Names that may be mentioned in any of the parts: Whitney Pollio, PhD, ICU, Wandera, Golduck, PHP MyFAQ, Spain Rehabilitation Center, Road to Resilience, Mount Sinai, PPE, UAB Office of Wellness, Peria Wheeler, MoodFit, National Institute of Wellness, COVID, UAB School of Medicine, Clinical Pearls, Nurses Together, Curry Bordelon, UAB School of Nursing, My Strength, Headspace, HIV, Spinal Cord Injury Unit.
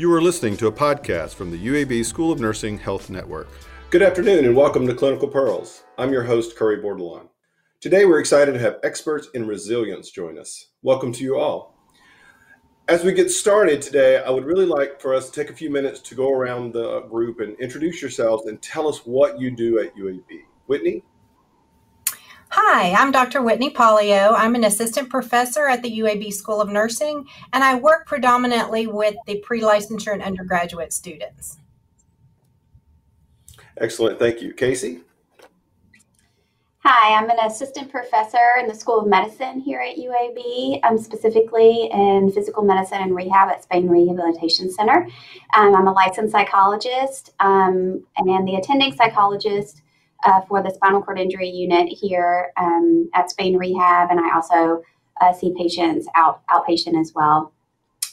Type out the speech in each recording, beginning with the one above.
You are listening to a podcast from the UAB School of Nursing Health Network. Good afternoon and welcome to Clinical Pearls. I'm your host, Curry Bordelon. Today we're excited to have experts in resilience join us. Welcome to you all. As we get started today, I would really like for us to take a few minutes to go around the group and introduce yourselves and tell us what you do at UAB. Whitney? Hi, I'm Dr. Whitney Pollio. I'm an assistant professor at the UAB School of Nursing, and I work predominantly with the pre-licensure and undergraduate students. Excellent, thank you. Casey? Hi, I'm an assistant professor in the School of Medicine here at UAB. I'm specifically in physical medicine and rehab at Spain Rehabilitation Center. I'm a licensed psychologist and the attending psychologist for the Spinal Cord Injury Unit here at Spain Rehab, and I also see patients outpatient as well.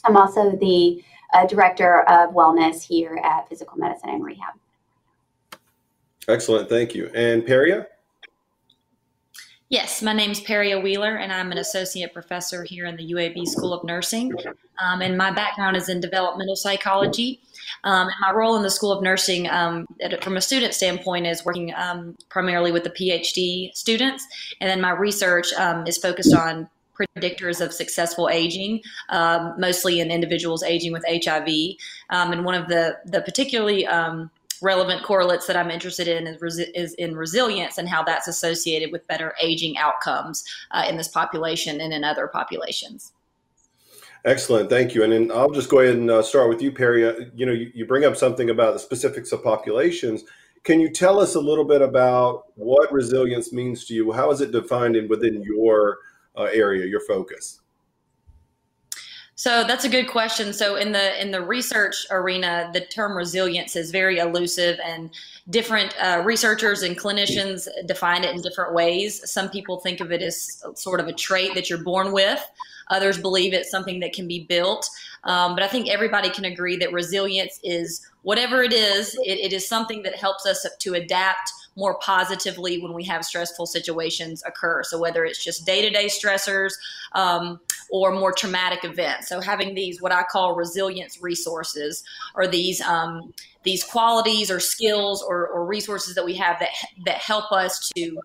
I'm also the Director of Wellness here at Physical Medicine and Rehab. Excellent, thank you. And Peria? Yes, my name's Peria Wheeler, and I'm an associate professor here in the UAB School of Nursing, and my background is in developmental psychology. And my role in the School of Nursing from a student standpoint is working primarily with the PhD students, and then my research is focused on predictors of successful aging, mostly in individuals aging with HIV, and one of the particularly relevant correlates that I'm interested in is in resilience and how that's associated with better aging outcomes in this population and in other populations. Excellent, thank you. And then I'll just go ahead and start with you, Peria. You know, you bring up something about the specifics of populations. Can you tell us a little bit about what resilience means to you? How is it defined within your area, your focus? So that's a good question. So in the research arena, the term resilience is very elusive, and different researchers and clinicians define it in different ways. Some people think of it as sort of a trait that you're born with. Others believe it's something that can be built. But I think everybody can agree that resilience is whatever it is something that helps us to adapt more positively when we have stressful situations occur. So whether it's just day-to-day stressors or more traumatic events. So having these, what I call resilience resources, are these qualities or skills or resources that we have that help us to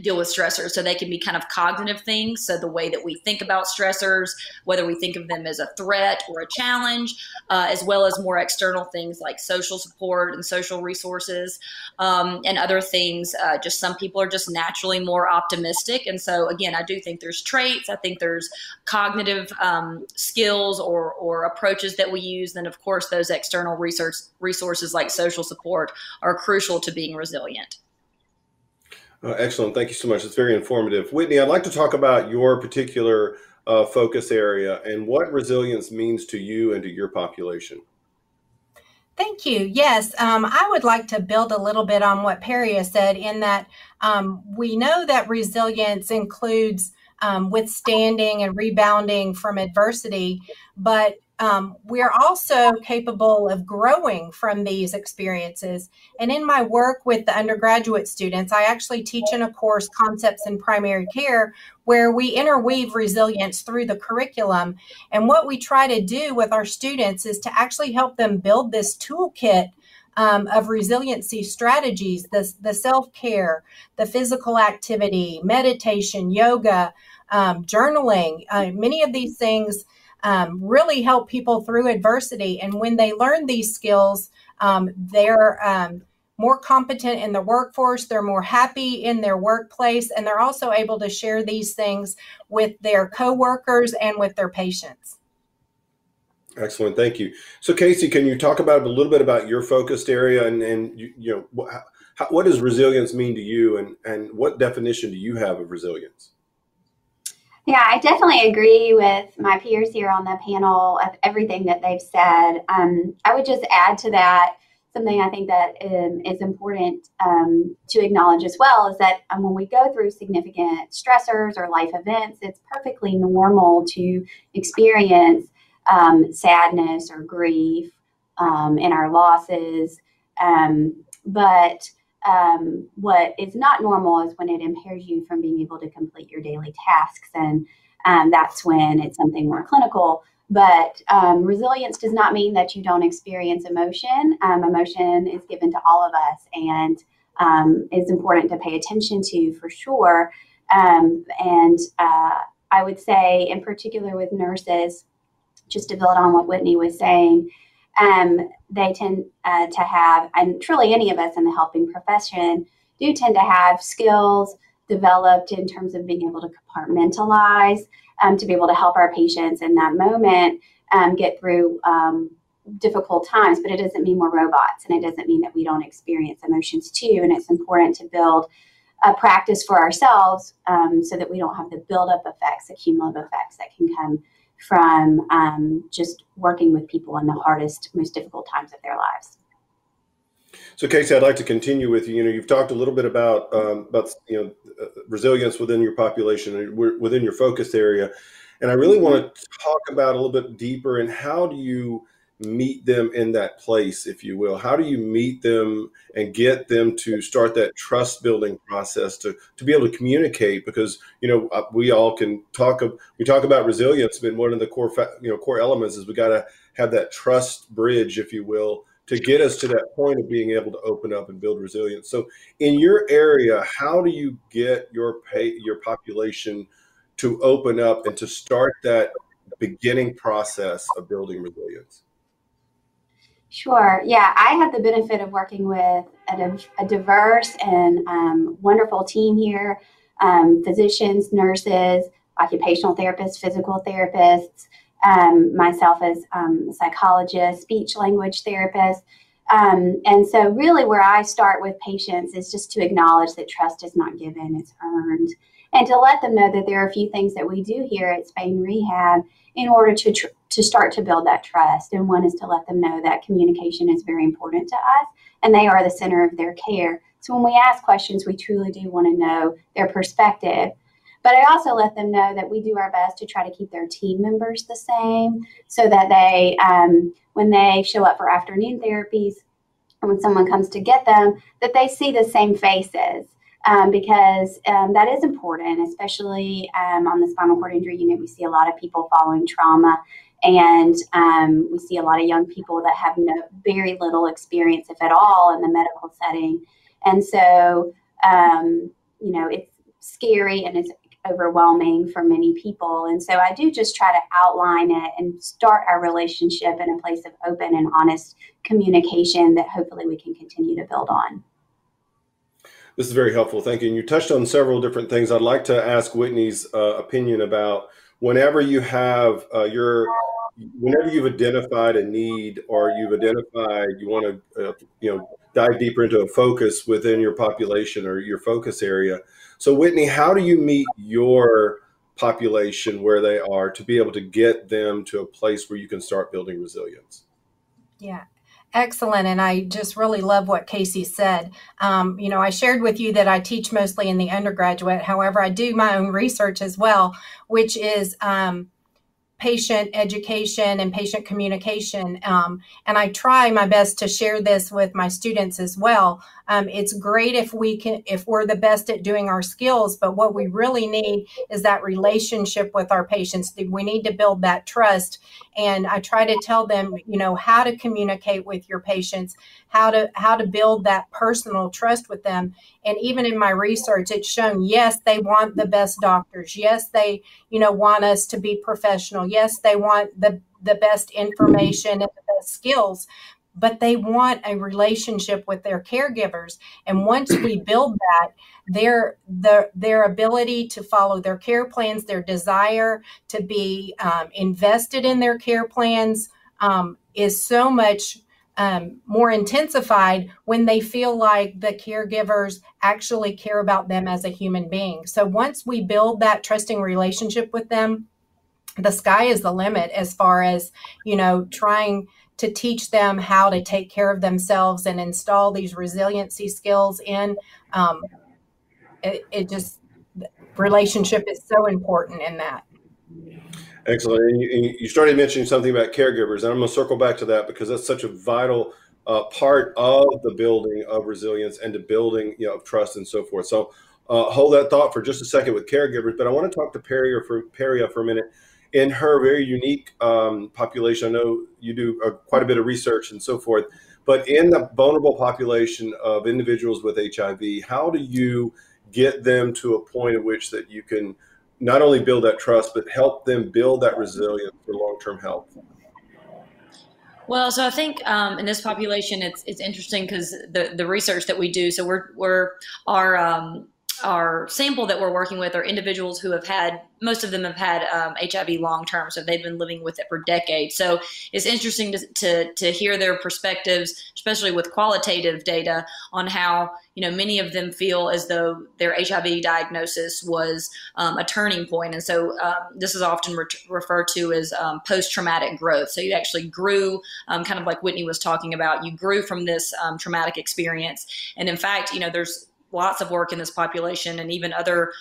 deal with stressors. So they can be kind of cognitive things. So the way that we think about stressors, whether we think of them as a threat or a challenge, as well as more external things like social support and social resources and other things. Just some people are just naturally more optimistic. And so again, I do think there's traits. I think there's cognitive skills or approaches that we use. Then of course, those external resources like social support are crucial to being resilient. Excellent. Thank you so much. It's very informative. Whitney, I'd like to talk about your particular focus area and what resilience means to you and to your population. Thank you. Yes, I would like to build a little bit on what Peria said in that we know that resilience includes withstanding and rebounding from adversity, but we're also capable of growing from these experiences. And in my work with the undergraduate students, I actually teach in a course, Concepts in Primary Care, where we interweave resilience through the curriculum. And what we try to do with our students is to actually help them build this toolkit of resiliency strategies, the self-care, the physical activity, meditation, yoga, journaling, many of these things really help people through adversity. And when they learn these skills, they're more competent in the workforce, they're more happy in their workplace, and they're also able to share these things with their coworkers and with their patients. Excellent, thank you. So Casey, can you talk about a little bit about your focused area and you know, what does resilience mean to you and what definition do you have of resilience? Yeah, I definitely agree with my peers here on the panel of everything that they've said. I would just add to that something I think that is important to acknowledge as well is that when we go through significant stressors or life events, it's perfectly normal to experience sadness or grief in our losses. But what is not normal is when it impairs you from being able to complete your daily tasks. And that's when it's something more clinical But resilience does not mean that you don't experience emotion. Emotion is given to all of us, and it's important to pay attention to, for sure. I would say, in particular with nurses, just to build on what Whitney was saying, they tend to have, and truly any of us in the helping profession do tend to have skills developed in terms of being able to compartmentalize, to be able to help our patients in that moment get through difficult times. But it doesn't mean we're robots, and it doesn't mean that we don't experience emotions too. And it's important to build a practice for ourselves so that we don't have the buildup effects, the cumulative effects that can come from just working with people in the hardest, most difficult times of their lives. So, Casey, I'd like to continue with you. You know, you've talked a little bit about resilience within your population, within your focus area, and I really want to talk about a little bit deeper. And how do you meet them in that place, if you will? How do you meet them and get them to start that trust building process to be able to communicate? Because, you know, we all can talk, we talk about resilience, but one of the core, core elements is we got to have that trust bridge, if you will, to get us to that point of being able to open up and build resilience. So in your area, how do you get your population to open up and to start that beginning process of building resilience? Sure. Yeah, I had the benefit of working with a diverse and wonderful team here, physicians, nurses, occupational therapists, physical therapists, myself as a psychologist, speech language therapist. And so really where I start with patients is just to acknowledge that trust is not given, it's earned, and to let them know that there are a few things that we do here at Spain Rehab in order to start to build that trust. And one is to let them know that communication is very important to us, and they are the center of their care. So when we ask questions, we truly do want to know their perspective. But I also let them know that we do our best to try to keep their team members the same, so that they, when they show up for afternoon therapies and when someone comes to get them, that they see the same faces, because that is important, especially on the spinal cord injury unit. We see a lot of people following trauma, and we see a lot of young people that have very little experience, if at all, in the medical setting. And so, you know, it's scary and it's overwhelming for many people. And so I do just try to outline it and start our relationship in a place of open and honest communication that hopefully we can continue to build on. This is very helpful. Thank you. And you touched on several different things. I'd like to ask Whitney's opinion about whenever you have whenever you've identified a need, or you've identified you want to dive deeper into a focus within your population or your focus area. So Whitney, how do you meet your population where they are to be able to get them to a place where you can start building resilience? Yeah. Excellent. And I just really love what Casey said. You know, I shared with you that I teach mostly in the undergraduate. However, I do my own research as well, which is patient education and patient communication. And I try my best to share this with my students as well. It's great if we're the best at doing our skills, but what we really need is that relationship with our patients. We need to build that trust. And I try to tell them, you know, how to communicate with your patients, how to build that personal trust with them. And even in my research, it's shown, yes, they want the best doctors. Yes, they, you know, want us to be professional. Yes, they want the best information and the best skills, but they want a relationship with their caregivers. And once we build that, their ability to follow their care plans, their desire to be invested in their care plans is so much more intensified when they feel like the caregivers actually care about them as a human being. So once we build that trusting relationship with them, the sky is the limit as far as, you know, trying to teach them how to take care of themselves and install these resiliency skills in. Relationship is so important in that. Excellent. And you started mentioning something about caregivers, and I'm going to circle back to that because that's such a vital part of the building of resilience and the building of trust and so forth. So hold that thought for just a second with caregivers, but I want to talk to Peria for a minute in her very unique population. I know you do quite a bit of research and so forth, but in the vulnerable population of individuals with HIV, how do you get them to a point at which that you can not only build that trust, but help them build that resilience for long-term health? Well, so I think in this population, it's interesting because the research that we do, so our sample that we're working with are individuals who have had, most of them have had HIV long-term, so they've been living with it for decades. So it's interesting to hear their perspectives, especially with qualitative data on how, many of them feel as though their HIV diagnosis was a turning point. And so this is often referred to as post-traumatic growth. So you actually grew, kind of like Whitney was talking about, you grew from this traumatic experience. And in fact, there's lots of work in this population and even other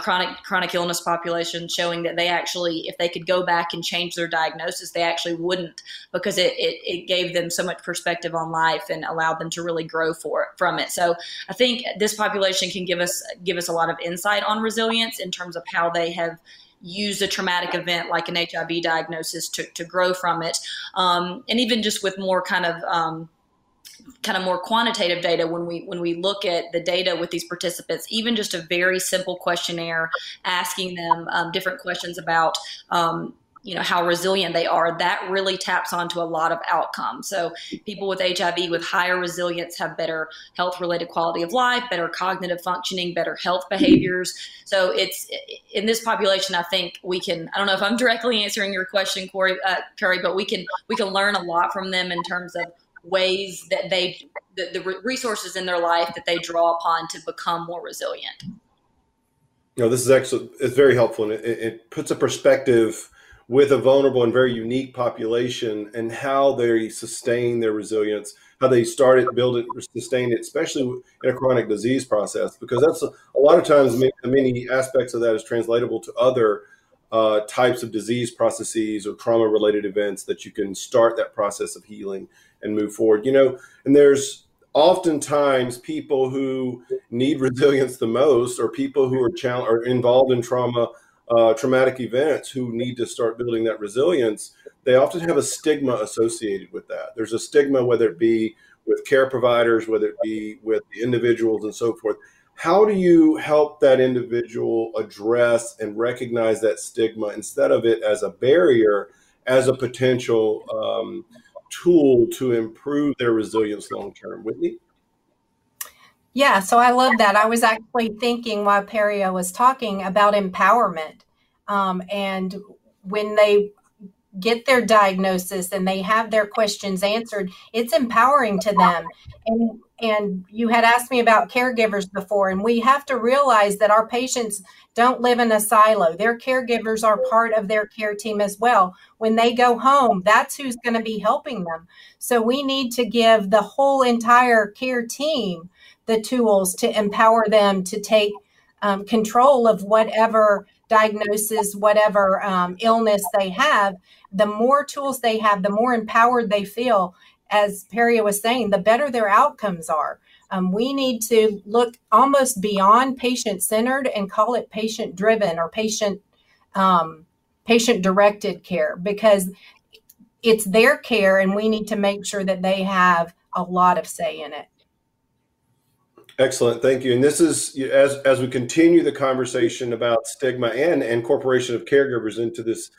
chronic illness populations showing that they actually, if they could go back and change their diagnosis, they actually wouldn't, because it gave them so much perspective on life and allowed them to really grow from it. So I think this population can give us a lot of insight on resilience in terms of how they have used a traumatic event like an HIV diagnosis to grow from it. And even just with more kind of more quantitative data, when we look at the data with these participants, even just a very simple questionnaire asking them different questions about how resilient they are, that really taps onto a lot of outcomes. So people with HIV with higher resilience have better health-related quality of life, better cognitive functioning, better health behaviors. So it's in this population, I think we can, I don't know if I'm directly answering your question, Curry, but we can learn a lot from them in terms of ways that the resources in their life that they draw upon to become more resilient. No, this is actually, it's very helpful. And it puts a perspective with a vulnerable and very unique population and how they sustain their resilience, how they start it, build it, sustain it, especially in a chronic disease process, because that's a lot of times many aspects of that is translatable to other types of disease processes or trauma-related events that you can start that process of healing and move forward. And there's oftentimes people who need resilience the most, or people who are involved in traumatic events who need to start building that resilience. They often have a stigma associated with that. There's a stigma, whether it be with care providers, whether it be with the individuals and so forth. How do you help that individual address and recognize that stigma instead of it as a barrier, as a potential tool to improve their resilience long term? Whitney? Yeah, so I love that. I was actually thinking while Peria was talking about empowerment. And when they get their diagnosis and they have their questions answered, it's empowering to them. And you had asked me about caregivers before, and we have to realize that our patients don't live in a silo. Their caregivers are part of their care team as well. When they go home, that's who's going to be helping them. So we need to give the whole entire care team the tools to empower them to take control of whatever diagnosis, whatever illness they have. The more tools they have, the more empowered they feel. As Peria was saying, the better their outcomes are. We need to look almost beyond patient-centered and call it patient-driven or patient-directed care, because it's their care and we need to make sure that they have a lot of say in it. Excellent, thank you. And this is, as we continue the conversation about stigma and incorporation of caregivers into this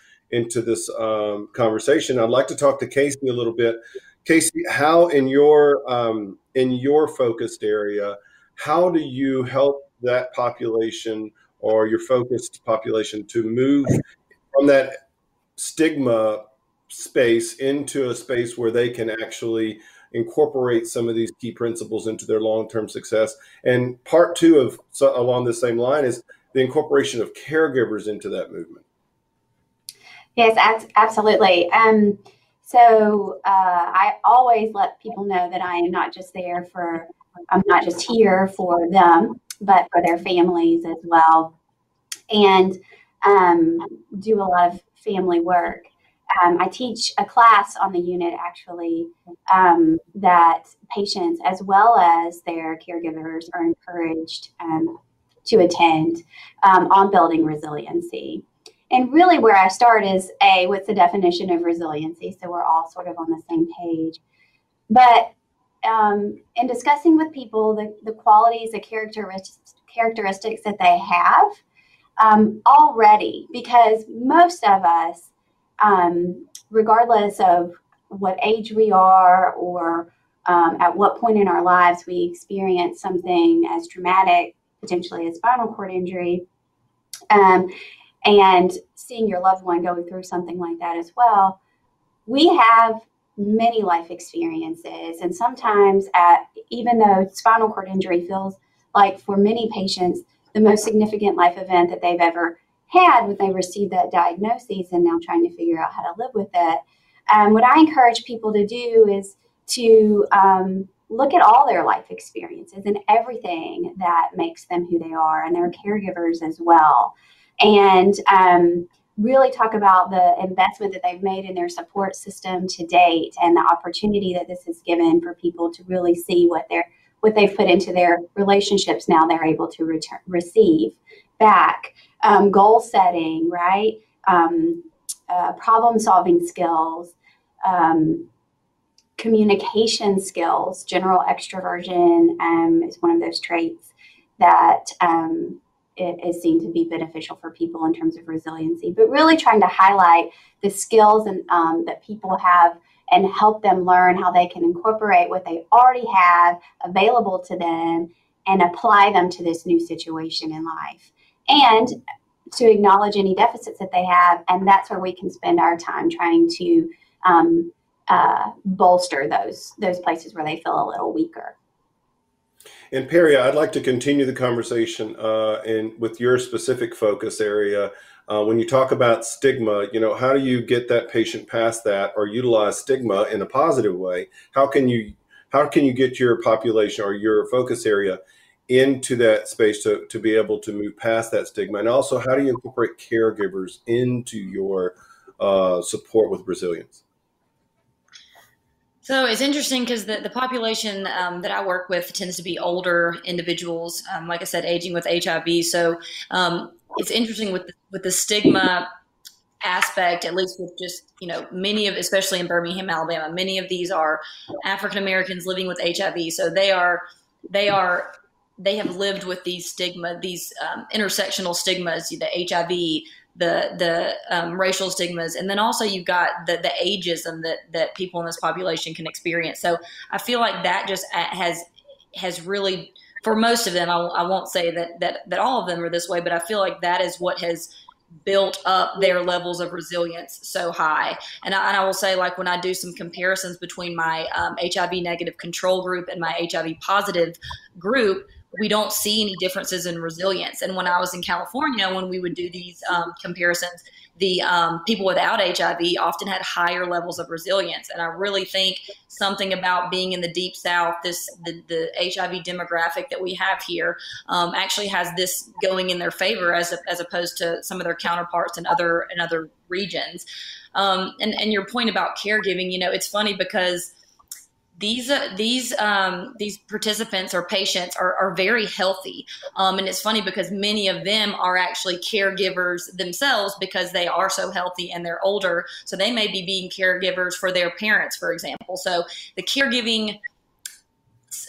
conversation, I'd like to talk to Casey a little bit. Casey, how in your focused area, how do you help that population or your focused population to move from that stigma space into a space where they can actually incorporate some of these key principles into their long-term success? And part two of along the same line is the incorporation of caregivers into that movement. Yes, absolutely. I always let people know that I am not just here for them, but for their families as well, and do a lot of family work. I teach a class on the unit, actually, that patients as well as their caregivers are encouraged to attend on building resiliency. And really where I start is A, what's the definition of resiliency? So we're all sort of on the same page. But in discussing with people the qualities, the characteristics that they have already, because most of us, regardless of what age we are or at what point in our lives we experience something as traumatic, potentially a spinal cord injury, and seeing your loved one going through something like that as well, we have many life experiences. And sometimes, even though spinal cord injury feels like for many patients the most significant life event that they've ever had when they received that diagnosis and now trying to figure out how to live with it, what I encourage people to do is to look at all their life experiences and everything that makes them who they are, and their caregivers as well. And really talk about the investment that they've made in their support system to date and the opportunity that this has given for people to really see what they've put into their relationships now they're able to receive back. Goal setting, right? Problem solving skills, communication skills, general extroversion is one of those traits that it is seen to be beneficial for people in terms of resiliency, but really trying to highlight the skills and that people have and help them learn how they can incorporate what they already have available to them and apply them to this new situation in life, and to acknowledge any deficits that they have. And that's where we can spend our time trying to bolster those places where they feel a little weaker. And Peria, I'd like to continue the conversation with your specific focus area. When you talk about stigma, you know, how do you get that patient past that or utilize stigma in a positive way? How can you get your population or your focus area into that space to be able to move past that stigma? And also, how do you incorporate caregivers into your support with resilience? So it's interesting because the population that I work with tends to be older individuals, like I said, aging with HIV. So it's interesting with the stigma aspect, at least with just, you know, many of, especially in Birmingham, Alabama, many of these are African Americans living with HIV. So they have lived with these stigma, these intersectional stigmas, the HIV, the racial stigmas, and then also you've got the ageism that people in this population can experience. So I feel like that just has really, for most of them, I won't say that all of them are this way, but I feel like that is what has built up their levels of resilience so high. And I will say, like, when I do some comparisons between my HIV negative control group and my HIV positive group, we don't see any differences in resilience. And when I was in California, when we would do these comparisons, the people without HIV often had higher levels of resilience. And I really think something about being in the Deep South, the HIV demographic that we have here actually has this going in their favor as opposed to some of their counterparts in other regions. And your point about caregiving, you know, it's funny because these participants or patients are very healthy. And it's funny because many of them are actually caregivers themselves because they are so healthy and they're older. So they may be being caregivers for their parents, for example. So the caregiving,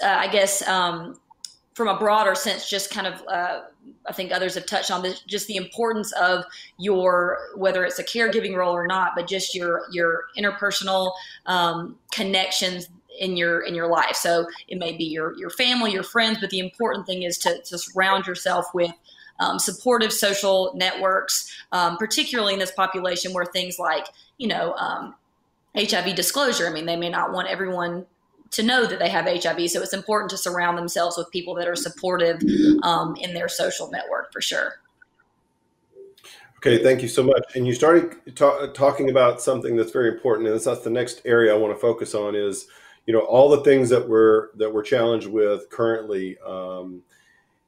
I guess, from a broader sense, just kind of, I think others have touched on this, just the importance of whether it's a caregiving role or not, but just your interpersonal connections in your life. So it may be your family, your friends, but the important thing is to surround yourself with supportive social networks, particularly in this population where things like, you know, HIV disclosure, I mean, they may not want everyone to know that they have HIV. So it's important to surround themselves with people that are supportive in their social network for sure. Okay, thank you so much. And you started talking about something that's very important, and that's the next area I want to focus on is, you know, all the things that we're challenged with currently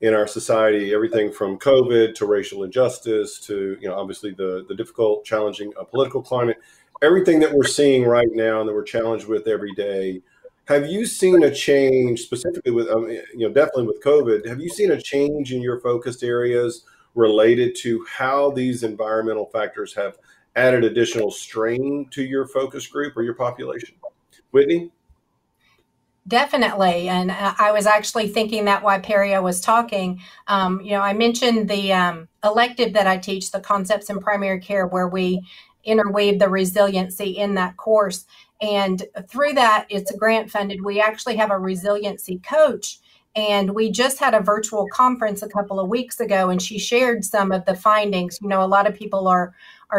in our society, everything from COVID to racial injustice to, you know, obviously the difficult, challenging political climate, everything that we're seeing right now and that we're challenged with every day. Have you seen a change specifically with, you know, definitely with COVID? Have you seen a change in your focused areas related to how these environmental factors have added additional strain to your focus group or your population? Whitney? Definitely. And I was actually thinking that while Peria was talking, I mentioned the elective that I teach, the concepts in primary care, where we interweave the resiliency in that course. And through that, it's grant funded. We actually have a resiliency coach. And we just had a virtual conference a couple of weeks ago, and she shared some of the findings. You know, a lot of people are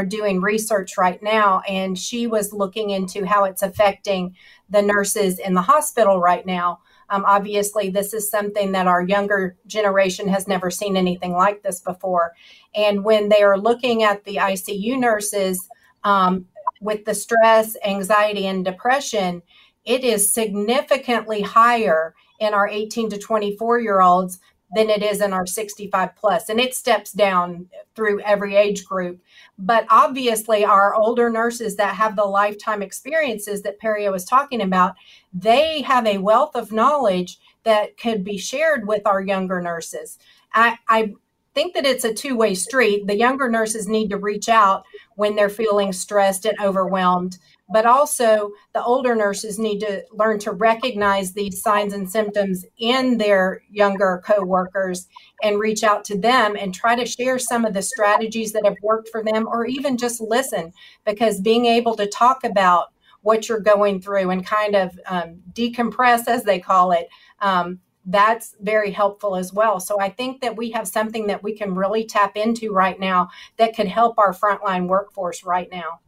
doing research right now, and she was looking into how it's affecting the nurses in the hospital right now. Obviously, this is something that our younger generation has never seen anything like this before. And when they are looking at the ICU nurses with the stress, anxiety, and depression, it is significantly higher in our 18 to 24-year-olds than it is in our 65 plus. And it steps down through every age group. But obviously our older nurses that have the lifetime experiences that Peria was talking about, they have a wealth of knowledge that could be shared with our younger nurses. I think that it's a two-way street. The younger nurses need to reach out when they're feeling stressed and overwhelmed, but also the older nurses need to learn to recognize these signs and symptoms in their younger coworkers and reach out to them and try to share some of the strategies that have worked for them, or even just listen, because being able to talk about what you're going through and kind of decompress, as they call it, that's very helpful as well. So I think that we have something that we can really tap into right now that could help our frontline workforce right now.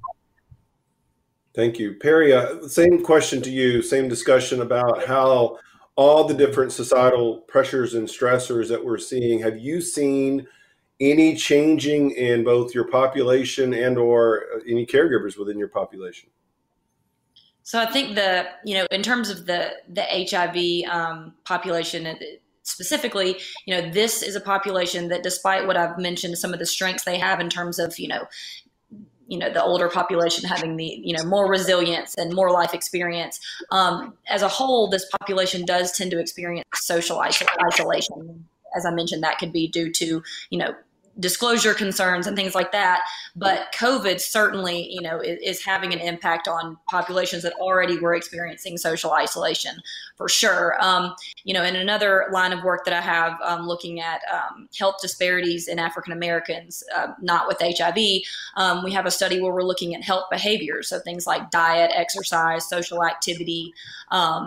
Thank you. Peria, same question to you, same discussion about how all the different societal pressures and stressors that we're seeing. Have you seen any changing in both your population and or any caregivers within your population? So I think in terms of the HIV population specifically, this is a population that, despite what I've mentioned, some of the strengths they have in terms of, the older population having the, more resilience and more life experience. As a whole, this population does tend to experience social isolation. As I mentioned, that could be due to, disclosure concerns and things like that. But COVID certainly, is having an impact on populations that already were experiencing social isolation for sure. In another line of work that I have, looking at health disparities in African Americans, not with HIV, we have a study where we're looking at health behaviors. So things like diet, exercise, social activity,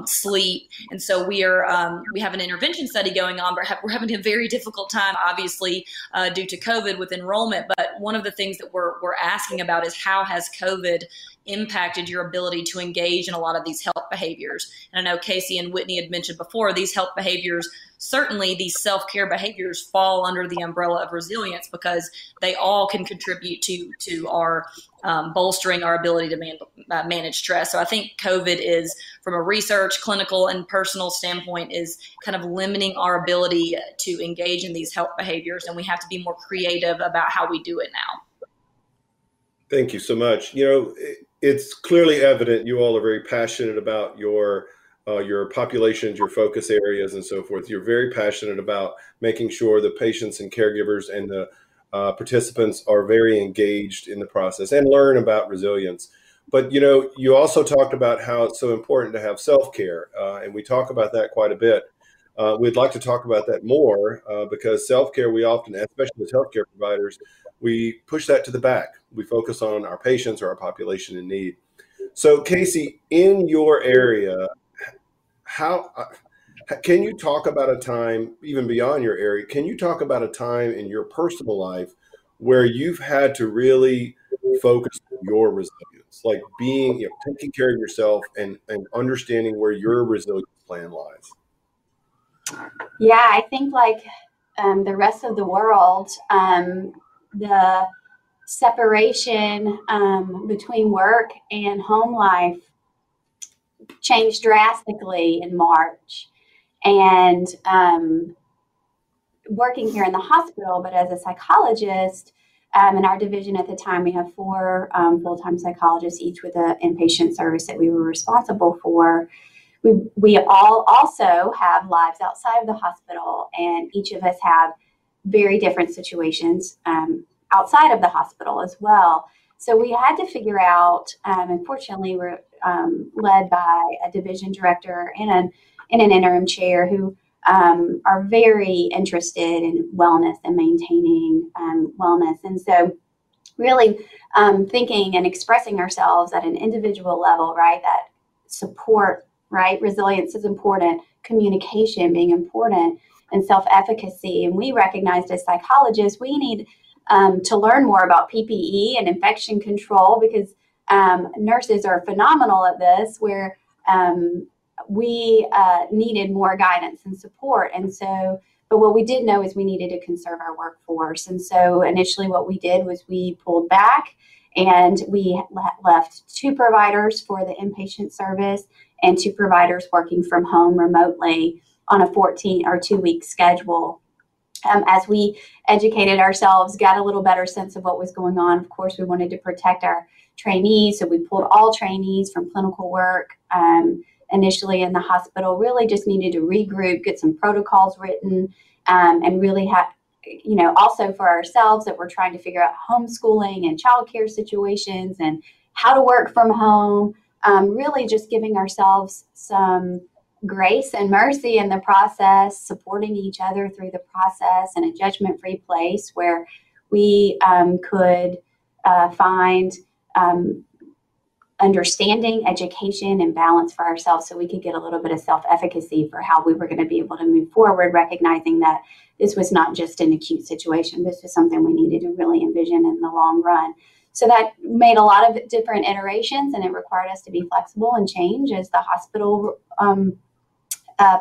sleep. And so we have an intervention study going on, but we're having a very difficult time, obviously, due to COVID with enrollment. But one of the things that we're asking about is how has COVID impacted your ability to engage in a lot of these health behaviors? And I know Casey and Whitney had mentioned before, these health behaviors, certainly these self-care behaviors, fall under the umbrella of resilience, because they all can contribute to our bolstering our ability to manage stress. So I think COVID is, from a research, clinical, and personal standpoint, is kind of limiting our ability to engage in these health behaviors, and we have to be more creative about how we do it now. Thank you so much. It's clearly evident you all are very passionate about your populations, your focus areas, and so forth. You're very passionate about making sure the patients and caregivers and the participants are very engaged in the process and learn about resilience. But, you also talked about how it's so important to have self-care, and we talk about that quite a bit. We'd like to talk about that more because self-care, we often, especially as healthcare providers, we push that to the back. We focus on our patients or our population in need. So Casey, in your area, how can you talk about a time, even beyond your area, can you talk about a time in your personal life where you've had to really focus on your resilience, like being, taking care of yourself and understanding where your resilience plan lies? Yeah, I think like the rest of the world, the separation between work and home life changed drastically in March. And working here in the hospital, but as a psychologist, in our division at the time, we have four full-time psychologists, each with an inpatient service that we were responsible for. We all also have lives outside of the hospital, and each of us have very different situations outside of the hospital as well. So we had to figure out, and fortunately we're led by a division director and an interim chair who are very interested in wellness and maintaining wellness. And so really thinking and expressing ourselves at an individual level, right, that support, right, resilience is important, communication being important, and self-efficacy. And we recognized as psychologists, we need to learn more about PPE and infection control, because nurses are phenomenal at this, where we needed more guidance and support. And so, but what we did know is we needed to conserve our workforce. And so initially what we did was we pulled back and we left 2 providers for the inpatient service and 2 providers working from home remotely on a 14- or 2-week schedule. As we educated ourselves, got a little better sense of what was going on. Of course, we wanted to protect our trainees, so we pulled all trainees from clinical work initially in the hospital. Really just needed to regroup, get some protocols written, and really have, you know, also for ourselves that we're trying to figure out homeschooling and childcare situations and how to work from home, really just giving ourselves some grace and mercy in the process, supporting each other through the process, in a judgment-free place where we could find understanding, education, and balance for ourselves, so we could get a little bit of self-efficacy for how we were going to be able to move forward, recognizing that this was not just an acute situation. This was something we needed to really envision in the long run. So that made a lot of different iterations, and it required us to be flexible and change as the hospital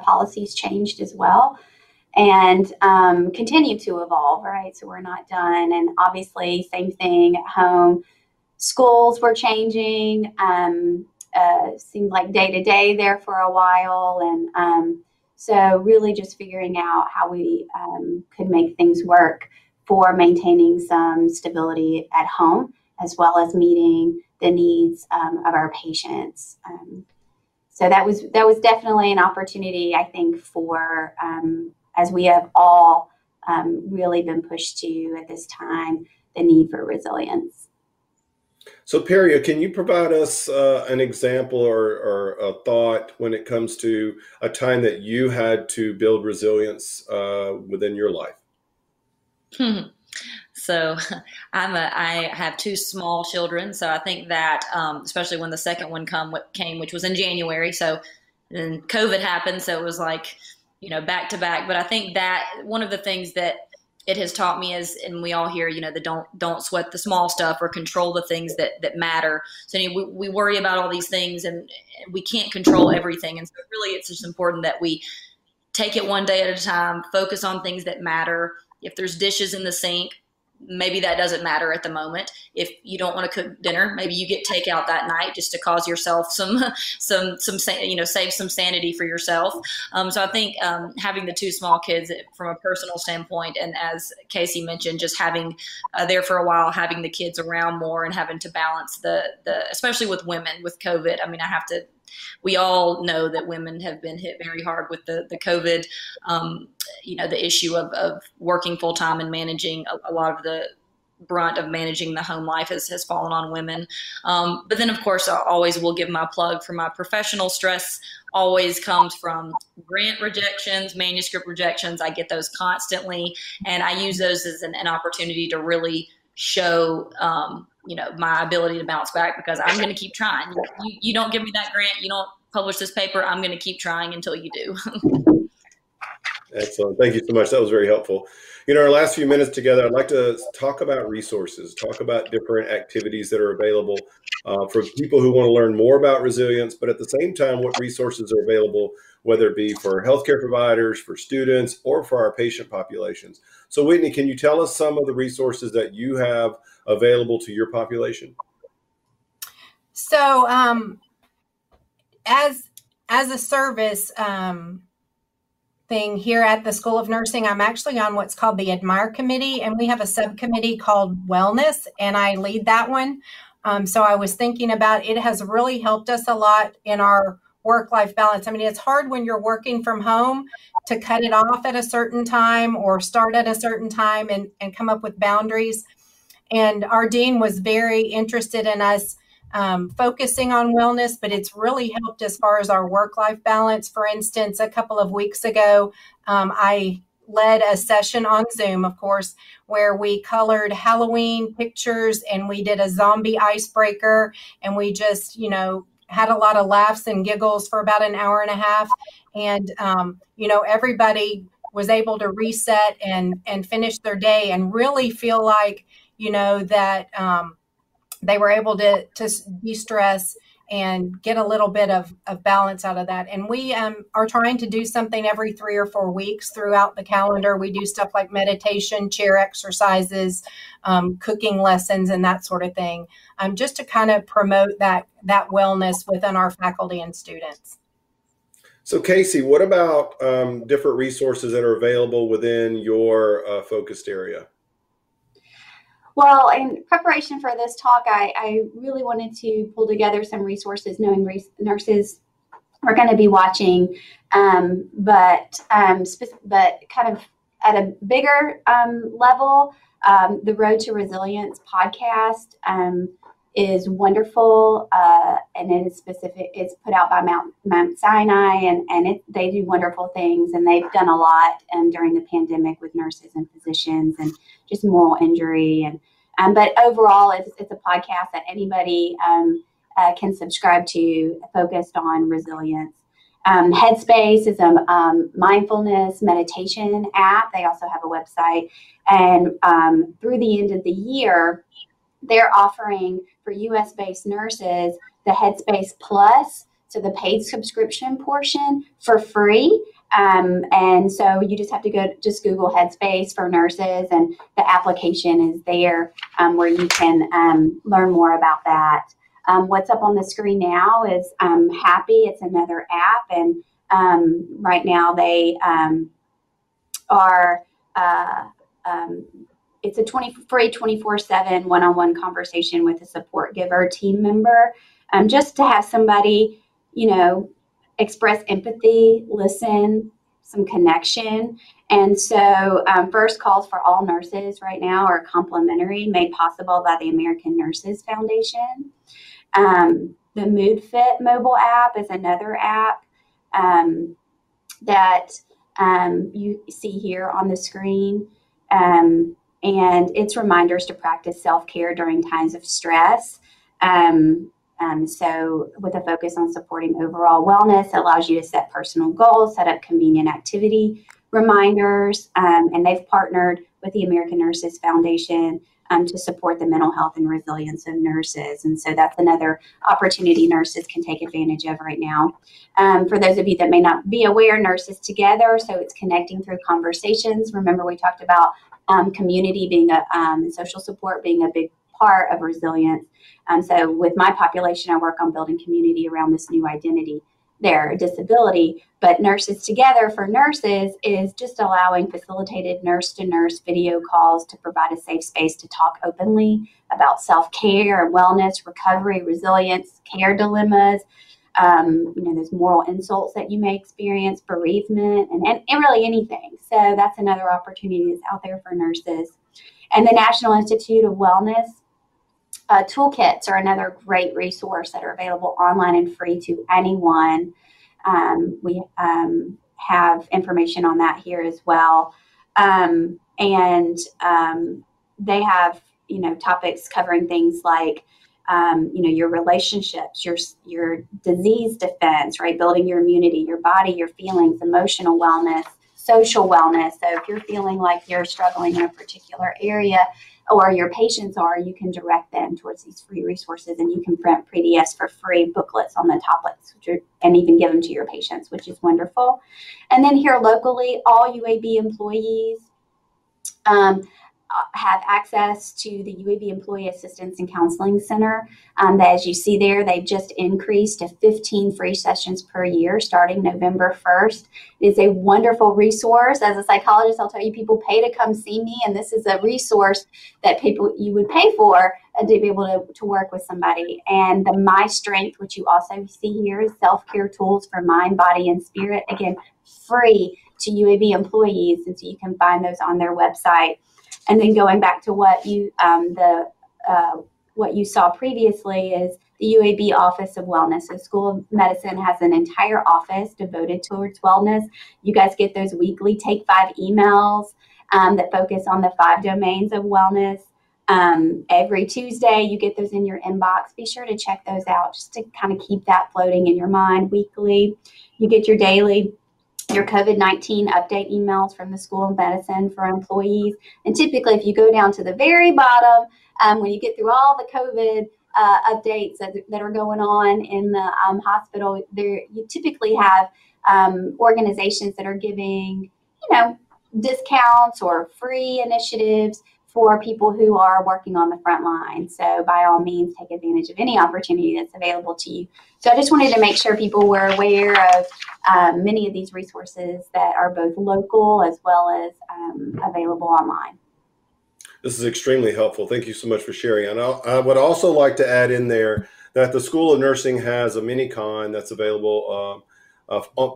policies changed as well, and continue to evolve, right? So we're not done. And obviously, same thing at home. Schools were changing, seemed like day to day there for a while. And so really just figuring out how we could make things work for maintaining some stability at home, as well as meeting the needs of our patients. So that was definitely an opportunity, I think, for as we have all really been pushed to at this time, the need for resilience. So Peria, can you provide us an example or a thought when it comes to a time that you had to build resilience within your life? So I have 2 small children, so I think that especially when the second one came, which was in January, so then COVID happened, so it was like, you know, back to back. But I think that one of the things that it has taught me is, and we all hear, you know, the don't sweat the small stuff or control the things that matter. So anyway, we worry about all these things, and we can't control everything, and so really it's just important that we take it one day at a time, focus on things that matter. If there's dishes in the sink, maybe that doesn't matter at the moment. If you don't want to cook dinner, maybe you get takeout that night just to cause yourself some you know, save some sanity for yourself. So I think having the 2 small kids from a personal standpoint, and as Casey mentioned, just having there for a while, having the kids around more and having to balance the especially with women with COVID. I mean, we all know that women have been hit very hard with the COVID, you know, the issue of working full time and managing a lot of the brunt of managing the home life has fallen on women. But then, of course, I always will give my plug for my professional stress always comes from grant rejections, manuscript rejections. I get those constantly, and I use those as an opportunity to really show, you know, my ability to bounce back, because I'm going to keep trying. You don't give me that grant, you don't publish this paper, I'm going to keep trying until you do. Excellent. Thank you so much. That was very helpful. You know, our last few minutes together, I'd like to talk about resources, talk about different activities that are available for people who want to learn more about resilience, but at the same time, what resources are available, whether it be for healthcare providers, for students, or for our patient populations. So Whitney, can you tell us some of the resources that you have available to your population? So as a service thing here at the School of Nursing, I'm actually on what's called the Admire Committee, and we have a subcommittee called Wellness, and I lead that one. So I was thinking about, it has really helped us a lot in our work-life balance. I mean, it's hard when you're working from home to cut it off at a certain time or start at a certain time and come up with boundaries. And our dean was very interested in us focusing on wellness, but it's really helped as far as our work-life balance. For instance, a couple of weeks ago, I led a session on Zoom, of course, where we colored Halloween pictures and we did a zombie icebreaker, and we just, you know, had a lot of laughs and giggles for about an hour and a half. And, you know, everybody was able to reset and finish their day and really feel like, you know, that they were able to de-stress and get a little bit of balance out of that. And we are trying to do something every 3 or 4 weeks throughout the calendar. We do stuff like meditation, chair exercises, cooking lessons, and that sort of thing, just to kind of promote that wellness within our faculty and students. So Casey, what about different resources that are available within your focused area? Well, in preparation for this talk, I really wanted to pull together some resources, knowing nurses are going to be watching, but kind of at a bigger level, the Road to Resilience podcast is wonderful, and it is specific. It's put out by Mount Sinai, and they do wonderful things, and they've done a lot during the pandemic with nurses and physicians and just moral injury. And but overall, it's a podcast that anybody can subscribe to, focused on resilience. Headspace is a mindfulness meditation app. They also have a website, and through the end of the year, they're offering for US-based nurses the Headspace Plus, so the paid subscription portion, for free. And so you just have to just Google Headspace for nurses, and the application is there where you can learn more about that. What's up on the screen now is Happy. It's another app, and right now they are it's a free 24/7 one-on-one conversation with a support giver team member, just to have somebody, you know, express empathy, listen, some connection. And so first calls for all nurses right now are complimentary, made possible by the American Nurses Foundation. The MoodFit mobile app is another app that you see here on the screen. And it's reminders to practice self-care during times of stress. So with a focus on supporting overall wellness, it allows you to set personal goals, set up convenient activity reminders, and they've partnered with the American Nurses Foundation to support the mental health and resilience of nurses. And so that's another opportunity nurses can take advantage of right now. For those of you that may not be aware, Nurses Together, so it's connecting through conversations. Remember, we talked about community being social support being a big part of resilience. So with my population, I work on building community around this new identity, their disability. But Nurses Together for nurses is just allowing facilitated nurse-to-nurse video calls to provide a safe space to talk openly about self-care and wellness, recovery, resilience, care dilemmas, you know, those moral insults that you may experience, bereavement, and really anything. So that's another opportunity that's out there for nurses. And the National Institute of Wellness toolkits are another great resource that are available online and free to anyone. We have information on that here as well. They have, you know, topics covering things like you know, your relationships, your disease defense, right? Building your immunity, your body, your feelings, emotional wellness, social wellness. So if you're feeling like you're struggling in a particular area, or your patients are, you can direct them towards these free resources, and you can print PDFs for free, booklets on the topics, and even give them to your patients, which is wonderful. And then here locally, all UAB employees have access to the UAB Employee Assistance and Counseling Center. As you see there, they've just increased to 15 free sessions per year starting November 1st. It is a wonderful resource. As a psychologist, I'll tell you, people pay to come see me, and this is a resource that people you would pay for to be able to work with somebody. And the My Strength, which you also see here, is self-care tools for mind, body, and spirit. Again, free to UAB employees, and so you can find those on their website. And then going back to what you saw previously is the UAB Office of Wellness. So School of Medicine has an entire office devoted towards wellness. You guys get those weekly Take 5 emails that focus on the 5 domains of wellness. Every Tuesday, you get those in your inbox. Be sure to check those out just to kind of keep that floating in your mind weekly. You get your daily, your COVID-19 update emails from the School of Medicine for employees. And typically, if you go down to the very bottom, when you get through all the COVID updates that are going on in the hospital, there you typically have organizations that are giving, you know, discounts or free initiatives for people who are working on the front line. So by all means, take advantage of any opportunity that's available to you. So I just wanted to make sure people were aware of many of these resources that are both local as well as available online. This is extremely helpful. Thank you so much for sharing. And I would also like to add in there that the School of Nursing has a mini-con that's available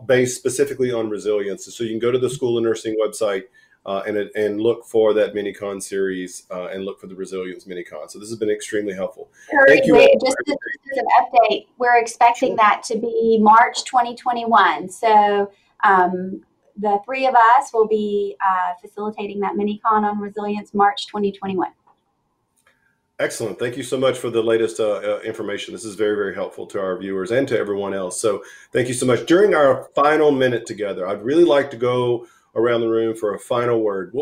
based specifically on resilience. So you can go to the School of Nursing website and look for that mini-con series and look for the resilience mini-con. So this has been extremely helpful. Thank you. Just as an update, we're expecting that to be March 2021. So the 3 of us will be facilitating that mini-con on resilience March 2021. Excellent. Thank you so much for the latest information. This is very, very helpful to our viewers and to everyone else. So thank you so much. During our final minute together, I'd really like to go around the room for a final word.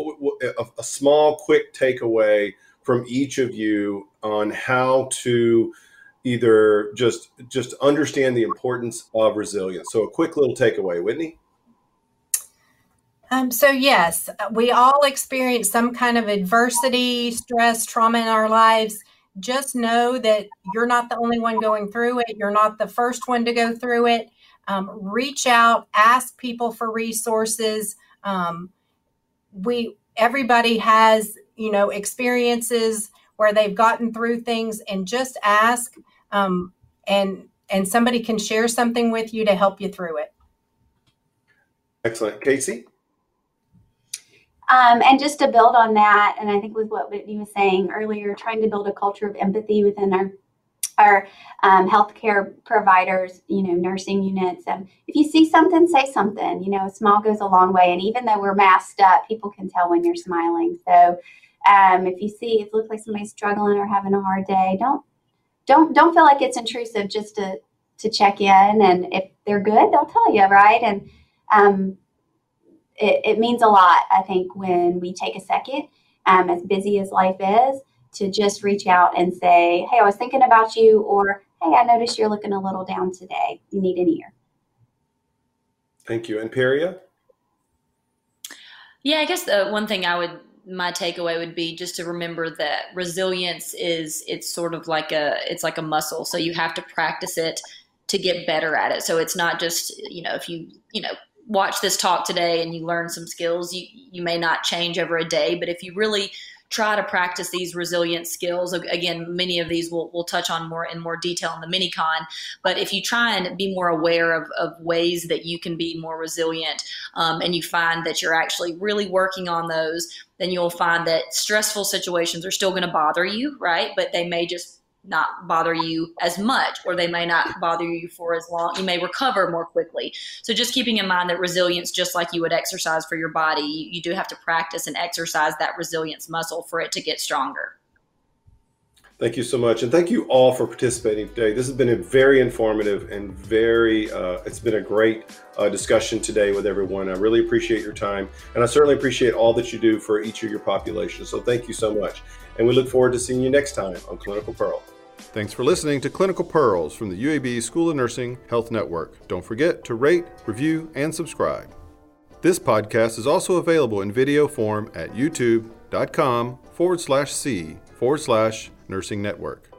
A small, quick takeaway from each of you on how to either just understand the importance of resilience. So a quick little takeaway, Whitney. So yes, we all experience some kind of adversity, stress, trauma in our lives. Just know that you're not the only one going through it. You're not the first one to go through it. Reach out, ask people for resources. Everybody has, you know, experiences where they've gotten through things, and just ask, and somebody can share something with you to help you through it. Excellent. Casey? And just to build on that, and I think with what Whitney was saying earlier, trying to build a culture of empathy within our healthcare providers, you know, nursing units. If you see something, say something. You know, a smile goes a long way. And even though we're masked up, people can tell when you're smiling. So if you see it looks like somebody's struggling or having a hard day, don't feel like it's intrusive just to check in. And if they're good, they'll tell you, right? And It means a lot, I think, when we take a second, as busy as life is, to just reach out and say, hey, I was thinking about you, or hey, I noticed you're looking a little down today. You need an ear. Thank you. And Peria? Yeah, I guess the one thing my takeaway would be just to remember that resilience it's like a muscle. So you have to practice it to get better at it. So it's not just, you know, if you watch this talk today and you learn some skills, you may not change over a day, but if you really try to practice these resilient skills, again, many of these we'll touch on in more detail in the mini-con, but if you try and be more aware of ways that you can be more resilient, and you find that you're actually really working on those, then you'll find that stressful situations are still going to bother you, right? But they may just not bother you as much, or they may not bother you for as long. You may recover more quickly. So just keeping in mind that resilience, just like you would exercise for your body, you do have to practice and exercise that resilience muscle for it to get stronger. Thank you so much. And thank you all for participating today. This has been a very informative and it's been a great discussion today with everyone. I really appreciate your time. And I certainly appreciate all that you do for each of your populations. So thank you so much. And we look forward to seeing you next time on Clinical Pearl. Thanks for listening to Clinical Pearls from the UAB School of Nursing Health Network. Don't forget to rate, review, and subscribe. This podcast is also available in video form at youtube.com/C/Nursing Network.